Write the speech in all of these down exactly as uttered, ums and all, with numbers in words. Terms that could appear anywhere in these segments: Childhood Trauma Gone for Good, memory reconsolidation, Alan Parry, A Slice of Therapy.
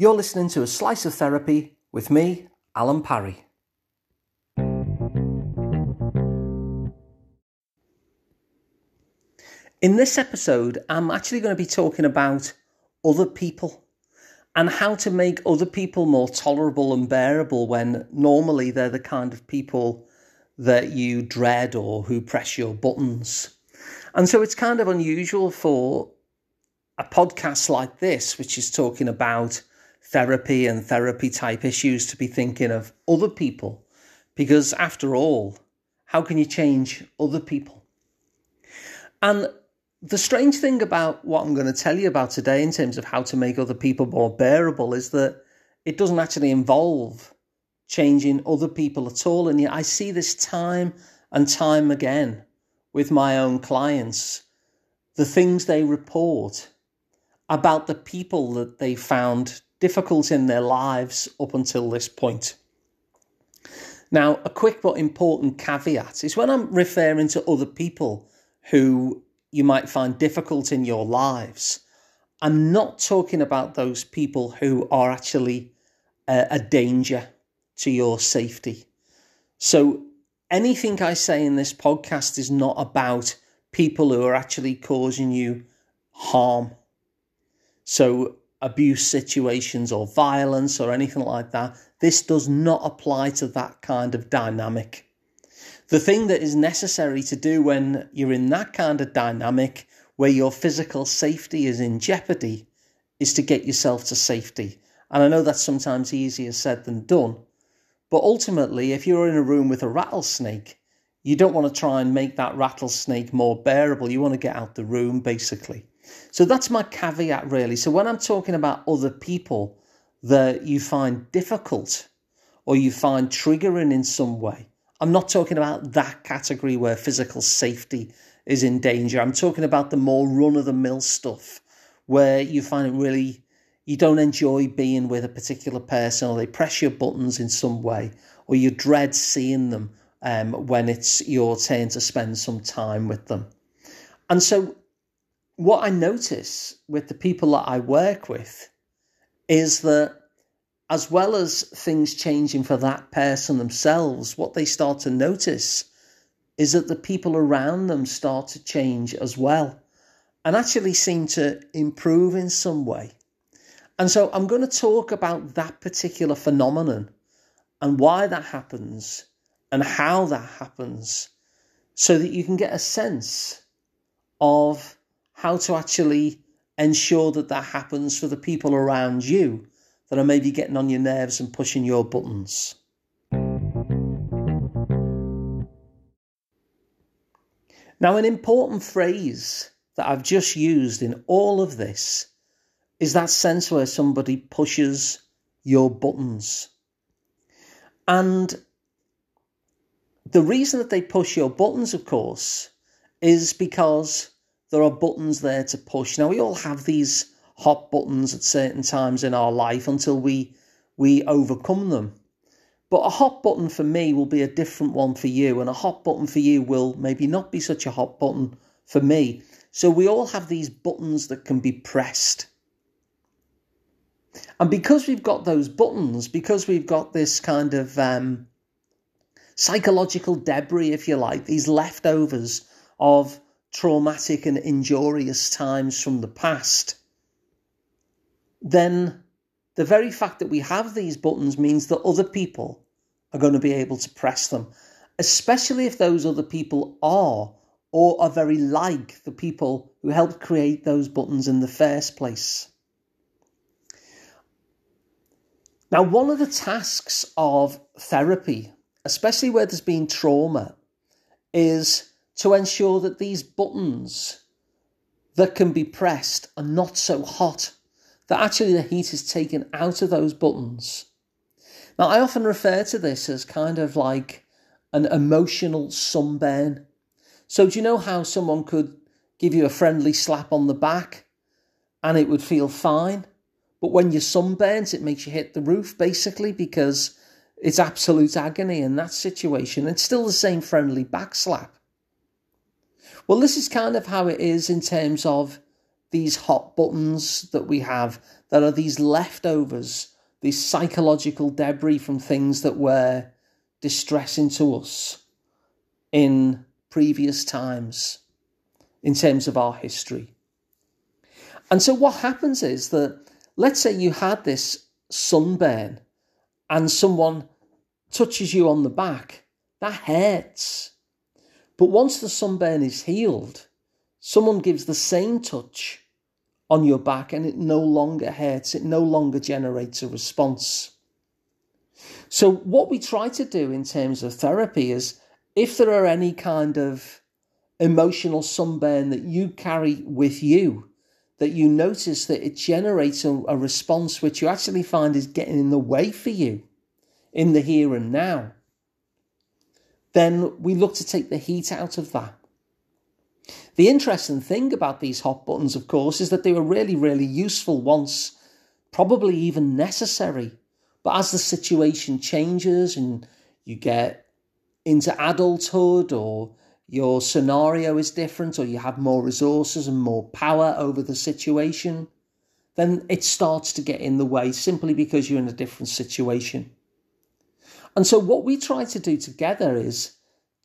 You're listening to A Slice of Therapy with me, Alan Parry. In this episode, I'm actually going to be talking about other people and how to make other people more tolerable and bearable when normally they're the kind of people that you dread or who press your buttons. And so it's kind of unusual for a podcast like this, which is talking about therapy and therapy type issues, to be thinking of other people, because after all, how can you change other people? And the strange thing about what I'm going to tell you about today in terms of how to make other people more bearable is that it doesn't actually involve changing other people at all. And yet I see this time and time again with my own clients, the things they report about the people that they found difficult in their lives up until this point. Now, a quick but important caveat is when I'm referring to other people who you might find difficult in your lives, I'm not talking about those people who are actually a, a danger to your safety. So anything I say in this podcast is not about people who are actually causing you harm. So abuse situations or violence or anything like that, this does not apply to that kind of dynamic. The thing that is necessary to do when you're in that kind of dynamic where your physical safety is in jeopardy is to get yourself to safety. And I know that's sometimes easier said than done. But ultimately, if you're in a room with a rattlesnake, you don't want to try and make that rattlesnake more bearable. You want to get out the room, basically. So that's my caveat, really. So when I'm talking about other people that you find difficult or you find triggering in some way, I'm not talking about that category where physical safety is in danger. I'm talking about the more run-of-the-mill stuff where you find it really, you don't enjoy being with a particular person, or they press your buttons in some way, or you dread seeing them um, when it's your turn to spend some time with them. And so what I notice with the people that I work with is that as well as things changing for that person themselves, what they start to notice is that the people around them start to change as well and actually seem to improve in some way. And so I'm going to talk about that particular phenomenon and why that happens and how that happens so that you can get a sense of how to actually ensure that that happens for the people around you that are maybe getting on your nerves and pushing your buttons. Now, an important phrase that I've just used in all of this is that sense where somebody pushes your buttons. And the reason that they push your buttons, of course, is because there are buttons there to push. Now, we all have these hot buttons at certain times in our life until we we overcome them. But a hot button for me will be a different one for you, and a hot button for you will maybe not be such a hot button for me. So we all have these buttons that can be pressed. And because we've got those buttons, because we've got this kind of um, psychological debris, if you like, these leftovers of traumatic and injurious times from the past, then the very fact that we have these buttons means that other people are going to be able to press them, especially if those other people are or are very like the people who helped create those buttons in the first place. Now, one of the tasks of therapy, especially where there's been trauma, is to ensure that these buttons that can be pressed are not so hot, that actually the heat is taken out of those buttons. Now, I often refer to this as kind of like an emotional sunburn. So do you know how someone could give you a friendly slap on the back and it would feel fine? But when you're sunburnt, it makes you hit the roof, basically, because it's absolute agony in that situation. It's still the same friendly back slap. Well, this is kind of how it is in terms of these hot buttons that we have that are these leftovers, these psychological debris from things that were distressing to us in previous times in terms of our history. And so what happens is that, let's say you had this sunburn and someone touches you on the back, that hurts. But once the sunburn is healed, someone gives the same touch on your back and it no longer hurts, it no longer generates a response. So what we try to do in terms of therapy is, if there are any kind of emotional sunburn that you carry with you, that you notice that it generates a, a response which you actually find is getting in the way for you in the here and now, then we look to take the heat out of that. The interesting thing about these hot buttons, of course, is that they were really, really useful once, probably even necessary. But as the situation changes and you get into adulthood, or your scenario is different, or you have more resources and more power over the situation, then it starts to get in the way simply because you're in a different situation. And so what we try to do together is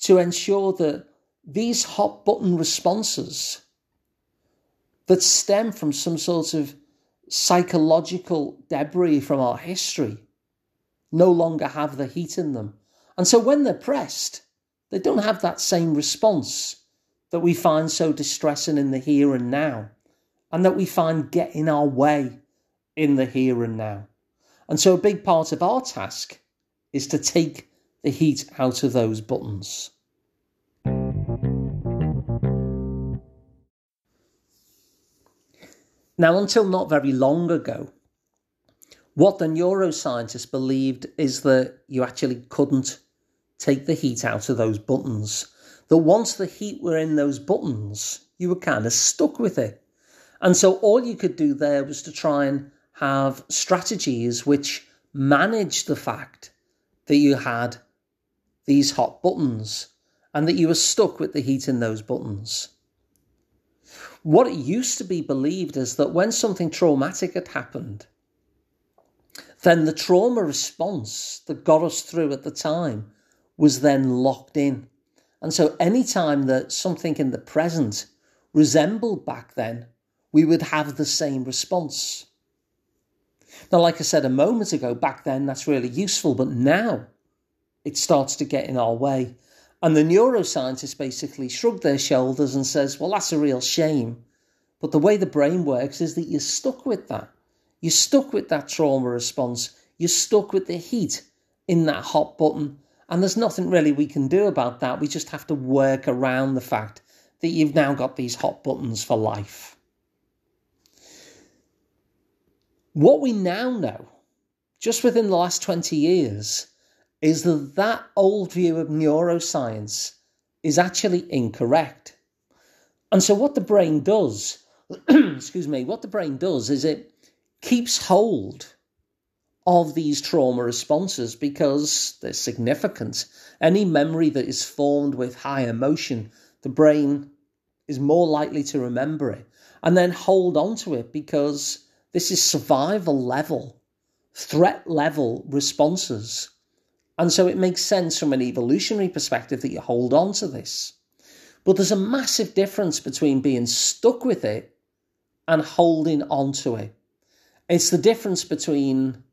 to ensure that these hot button responses that stem from some sort of psychological debris from our history no longer have the heat in them. And so when they're pressed, they don't have that same response that we find so distressing in the here and now, and that we find get in our way in the here and now. And so a big part of our task is to take the heat out of those buttons. Now, until not very long ago, what the neuroscientists believed is that you actually couldn't take the heat out of those buttons. That once the heat were in those buttons, you were kind of stuck with it. And so all you could do there was to try and have strategies which managed the fact that you had these hot buttons and that you were stuck with the heat in those buttons. What it used to be believed is that when something traumatic had happened, then the trauma response that got us through at the time was then locked in. And so any time that something in the present resembled back then, we would have the same response. Now, like I said a moment ago, back then that's really useful, but now it starts to get in our way. And the neuroscientists basically shrug their shoulders and says, well, that's a real shame. But the way the brain works is that you're stuck with that. You're stuck with that trauma response. You're stuck with the heat in that hot button. And there's nothing really we can do about that. We just have to work around the fact that you've now got these hot buttons for life. What we now know, just within the last twenty years, is that that old view of neuroscience is actually incorrect. And so what the brain does, excuse me, what the brain does is it keeps hold of these trauma responses because they're significant. Any memory that is formed with high emotion, the brain is more likely to remember it and then hold on to it because this is survival level, threat level responses. And so it makes sense from an evolutionary perspective that you hold on to this. But there's a massive difference between being stuck with it and holding on to it. It's the difference between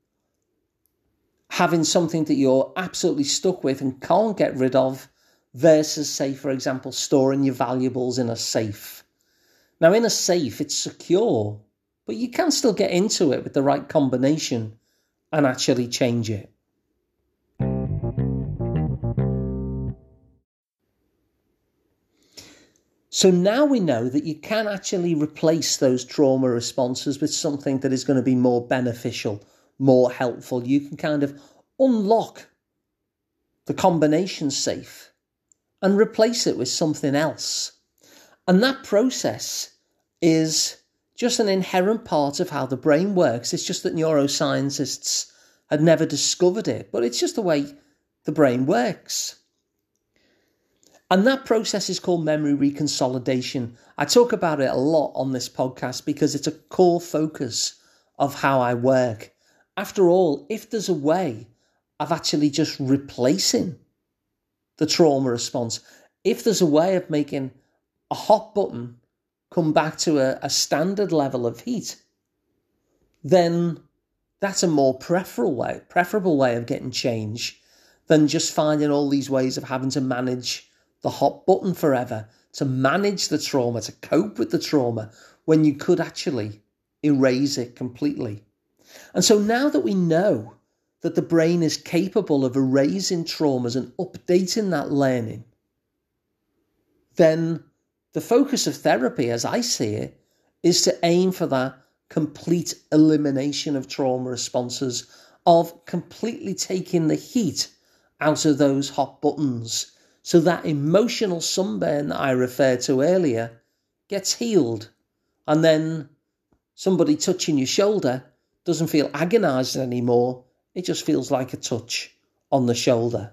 having something that you're absolutely stuck with and can't get rid of versus, say, for example, storing your valuables in a safe. Now, in a safe, it's secure, but you can still get into it with the right combination and actually change it. So now we know that you can actually replace those trauma responses with something that is going to be more beneficial, more helpful. You can kind of unlock the combination safe and replace it with something else. And that process is just an inherent part of how the brain works. It's just that neuroscientists had never discovered it, but it's just the way the brain works. And that process is called memory reconsolidation. I talk about it a lot on this podcast because it's a core focus of how I work. After all, if there's a way of actually just replacing the trauma response, if there's a way of making a hot button come back to a, a standard level of heat, then that's a more preferable way, preferable way of getting change than just finding all these ways of having to manage the hot button forever, to manage the trauma, to cope with the trauma, when you could actually erase it completely. And so now that we know that the brain is capable of erasing traumas and updating that learning, then the focus of therapy, as I see it, is to aim for that complete elimination of trauma responses, of completely taking the heat out of those hot buttons, so that emotional sunburn that I referred to earlier gets healed. And then somebody touching your shoulder doesn't feel agonised anymore. It just feels like a touch on the shoulder.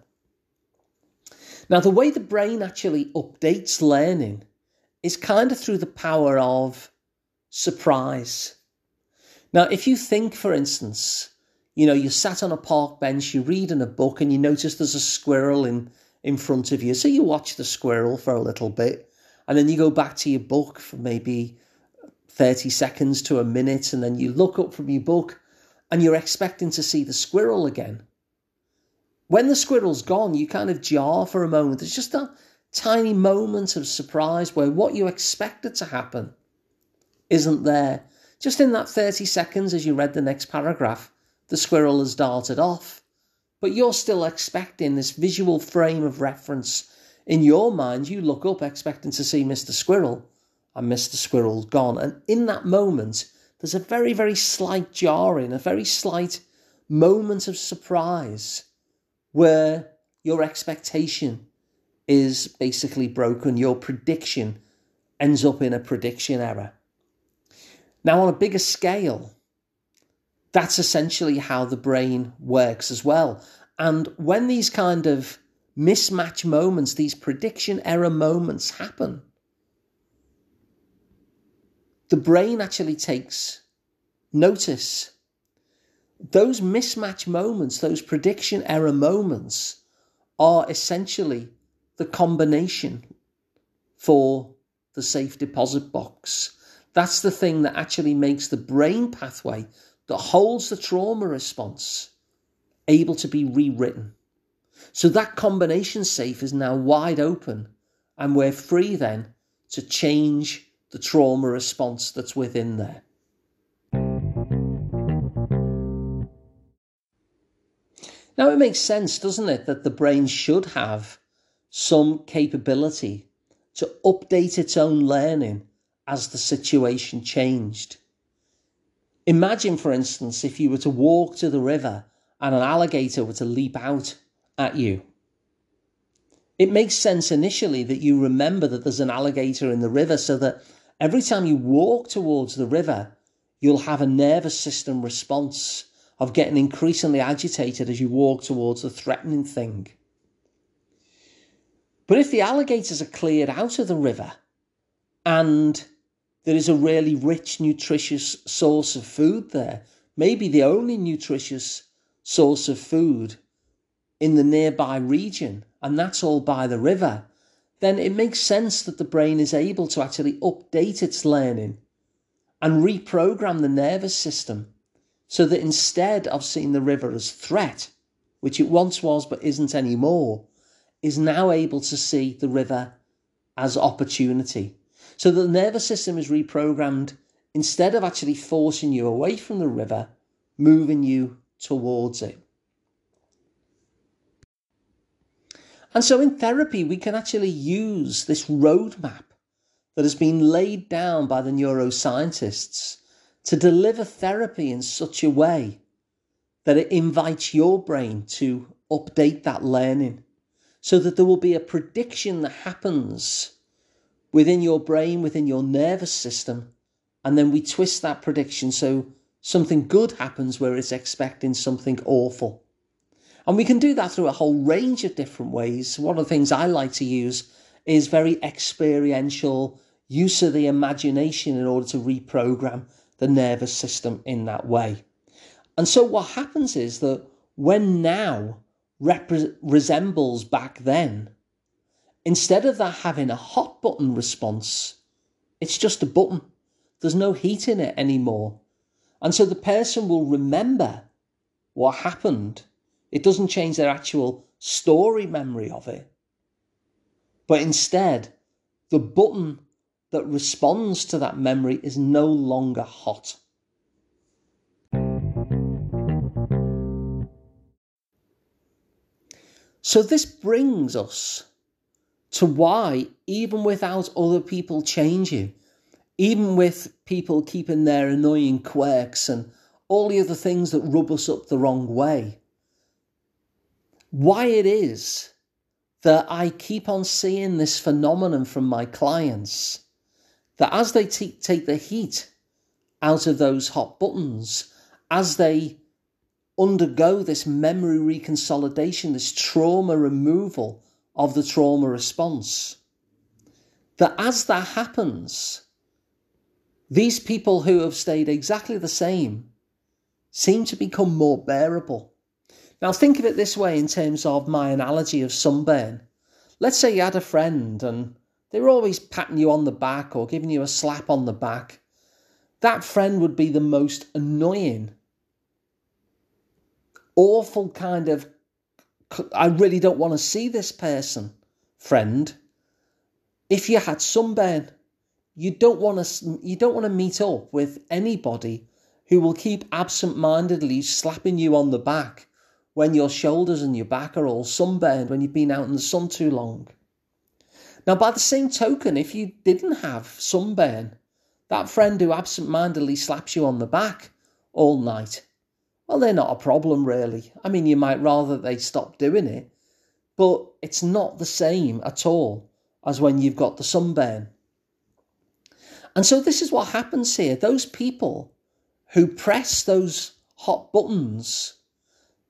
Now, the way the brain actually updates learning is kind of through the power of surprise. Now, if you think, for instance, you know, you're sat on a park bench, you're reading a book, and you notice there's a squirrel in in front of you. So you watch the squirrel for a little bit, and then you go back to your book for maybe thirty seconds to a minute, and then you look up from your book and you're expecting to see the squirrel again. When the squirrel's gone, you kind of jar for a moment. There's just that tiny moment of surprise where what you expected to happen isn't there. Just in that thirty seconds as you read the next paragraph, the squirrel has darted off. But you're still expecting this visual frame of reference. In your mind, you look up expecting to see Mister Squirrel, and Mister Squirrel's gone. And in that moment, there's a very, very slight jarring, a very slight moment of surprise where your expectation is basically broken. Your prediction ends up in a prediction error. Now, on a bigger scale, that's essentially how the brain works as well. And when these kind of mismatch moments, these prediction error moments happen, the brain actually takes notice. Those mismatch moments, those prediction error moments, are essentially the combination for the safe deposit box. That's the thing that actually makes the brain pathway that holds the trauma response able to be rewritten. So that combination safe is now wide open, and we're free then to change the trauma response that's within there. Now, it makes sense, doesn't it, that the brain should have some capability to update its own learning as the situation changed. Imagine, for instance, if you were to walk to the river and an alligator were to leap out at you. It makes sense initially that you remember that there's an alligator in the river, so that every time you walk towards the river, you'll have a nervous system response of getting increasingly agitated as you walk towards the threatening thing. But if the alligators are cleared out of the river and there is a really rich, nutritious source of food there, maybe the only nutritious source of food in the nearby region, and that's all by the river, then it makes sense that the brain is able to actually update its learning and reprogram the nervous system so that instead of seeing the river as threat, which it once was but isn't anymore, is now able to see the river as opportunity. So the nervous system is reprogrammed, instead of actually forcing you away from the river, moving you towards it. And so in therapy, we can actually use this roadmap that has been laid down by the neuroscientists to deliver therapy in such a way that it invites your brain to update that learning, so that there will be a prediction that happens within your brain, within your nervous system, and then we twist that prediction so something good happens where it's expecting something awful. And we can do that through a whole range of different ways. One of the things I like to use is very experiential use of the imagination in order to reprogram the nervous system in that way. And so what happens is that when now repre- resembles back then, instead of that having a hot button response, it's just a button. There's no heat in it anymore. And so the person will remember what happened. It doesn't change their actual story memory of it. But instead, the button that responds to that memory is no longer hot. So this brings us to why, even without other people changing, even with people keeping their annoying quirks and all the other things that rub us up the wrong way, why it is that I keep on seeing this phenomenon from my clients, that as they t- take the heat out of those hot buttons, as they undergo this memory reconsolidation, this trauma removal of the trauma response, that as that happens, these people who have stayed exactly the same seem to become more bearable. Now think of it this way in terms of my analogy of sunburn. Let's say you had a friend and they were always patting you on the back or giving you a slap on the back. That friend would be the most annoying, awful kind of, I really don't want to see this person, friend. If you had sunburn, You don't want to you don't want to meet up with anybody who will keep absent-mindedly slapping you on the back when your shoulders and your back are all sunburned, when you've been out in the sun too long. Now, by the same token, if you didn't have sunburn, that friend who absent-mindedly slaps you on the back all night, well, they're not a problem, really. I mean, you might rather they stop doing it, but it's not the same at all as when you've got the sunburn. And so this is what happens here. Those people who press those hot buttons,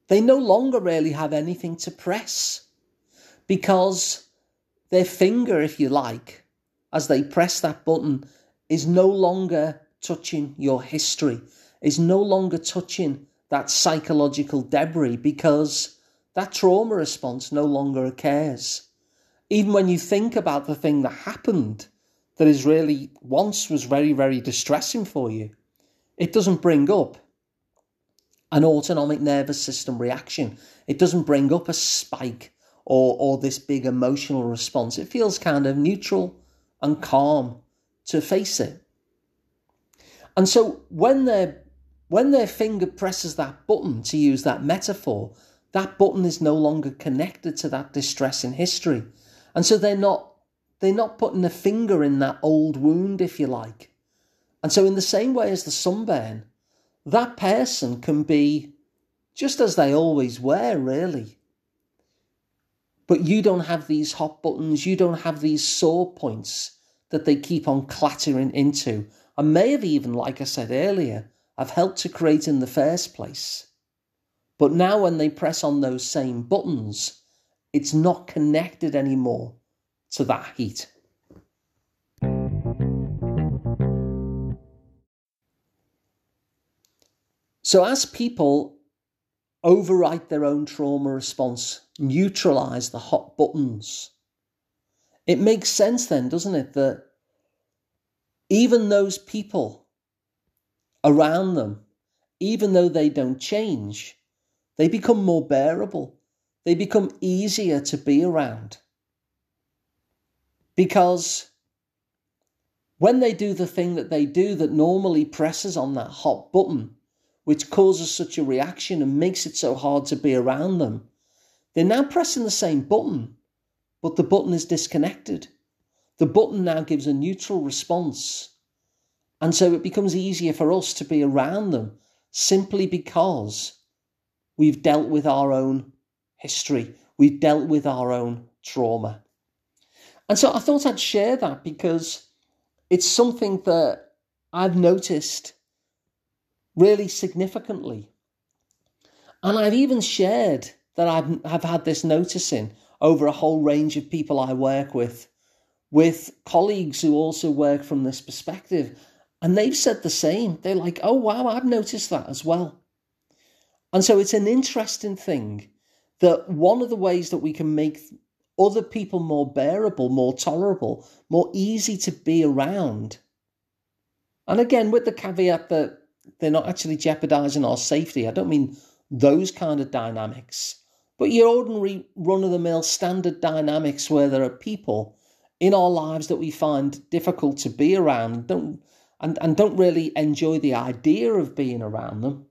they no longer really have anything to press, because their finger, if you like, as they press that button, is no longer touching your history, is no longer touching that psychological debris, because that trauma response no longer occurs. Even when you think about the thing that happened, that is really once was very, very distressing for you, it doesn't bring up an autonomic nervous system reaction. It doesn't bring up a spike or, or this big emotional response. It feels kind of neutral and calm to face it. And so when their, when their finger presses that button, to use that metaphor, that button is no longer connected to that distressing history. And so they're not They're not putting a finger in that old wound, if you like. And so in the same way as the sunburn, that person can be just as they always were, really. But you don't have these hot buttons, you don't have these sore points that they keep on clattering into, and may have even, like I said earlier, have helped to create in the first place. But now when they press on those same buttons, it's not connected anymore to that heat. So as people overwrite their own trauma response, neutralise the hot buttons, it makes sense then, doesn't it, that even those people around them, even though they don't change, they become more bearable. They become easier to be around. Because when they do the thing that they do that normally presses on that hot button, which causes such a reaction and makes it so hard to be around them, they're now pressing the same button, but the button is disconnected. The button now gives a neutral response. And so it becomes easier for us to be around them simply because we've dealt with our own history. We've dealt with our own trauma. And so I thought I'd share that because it's something that I've noticed really significantly. And I've even shared that I've, I've had this noticing over a whole range of people I work with with colleagues who also work from this perspective. And they've said the same. They're like, oh, wow, I've noticed that as well. And so it's an interesting thing that one of the ways that we can make other people more bearable, more tolerable, more easy to be around. And again, with the caveat that they're not actually jeopardizing our safety. I don't mean those kind of dynamics, but your ordinary run-of-the-mill standard dynamics where there are people in our lives that we find difficult to be around and don't, and, and don't really enjoy the idea of being around them.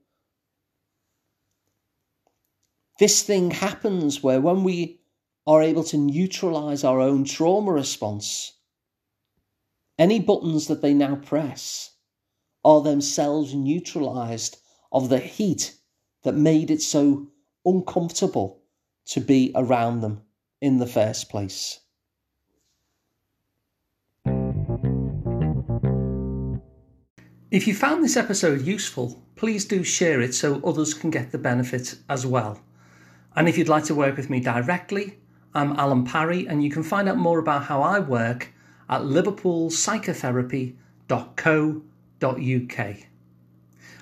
This thing happens where when we are able to neutralize our own trauma response, any buttons that they now press are themselves neutralized of the heat that made it so uncomfortable to be around them in the first place. If you found this episode useful, please do share it so others can get the benefit as well. And if you'd like to work with me directly, I'm Alan Parry, and you can find out more about how I work at liverpool psychotherapy dot co dot uk.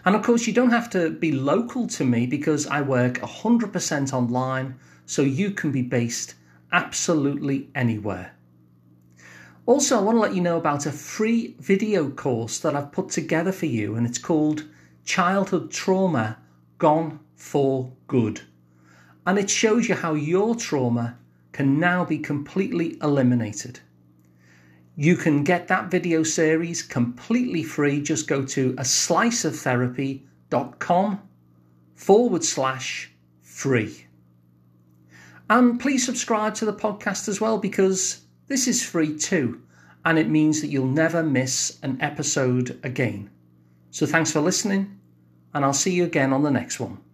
And of course, you don't have to be local to me because I work one hundred percent online, so you can be based absolutely anywhere. Also, I want to let you know about a free video course that I've put together for you, and it's called Childhood Trauma Gone for Good. And it shows you how your trauma can now be completely eliminated. You can get that video series completely free. Just go to a slice of therapy dot com forward slash free. And please subscribe to the podcast as well, because this is free too, and it means that you'll never miss an episode again. So thanks for listening, and I'll see you again on the next one.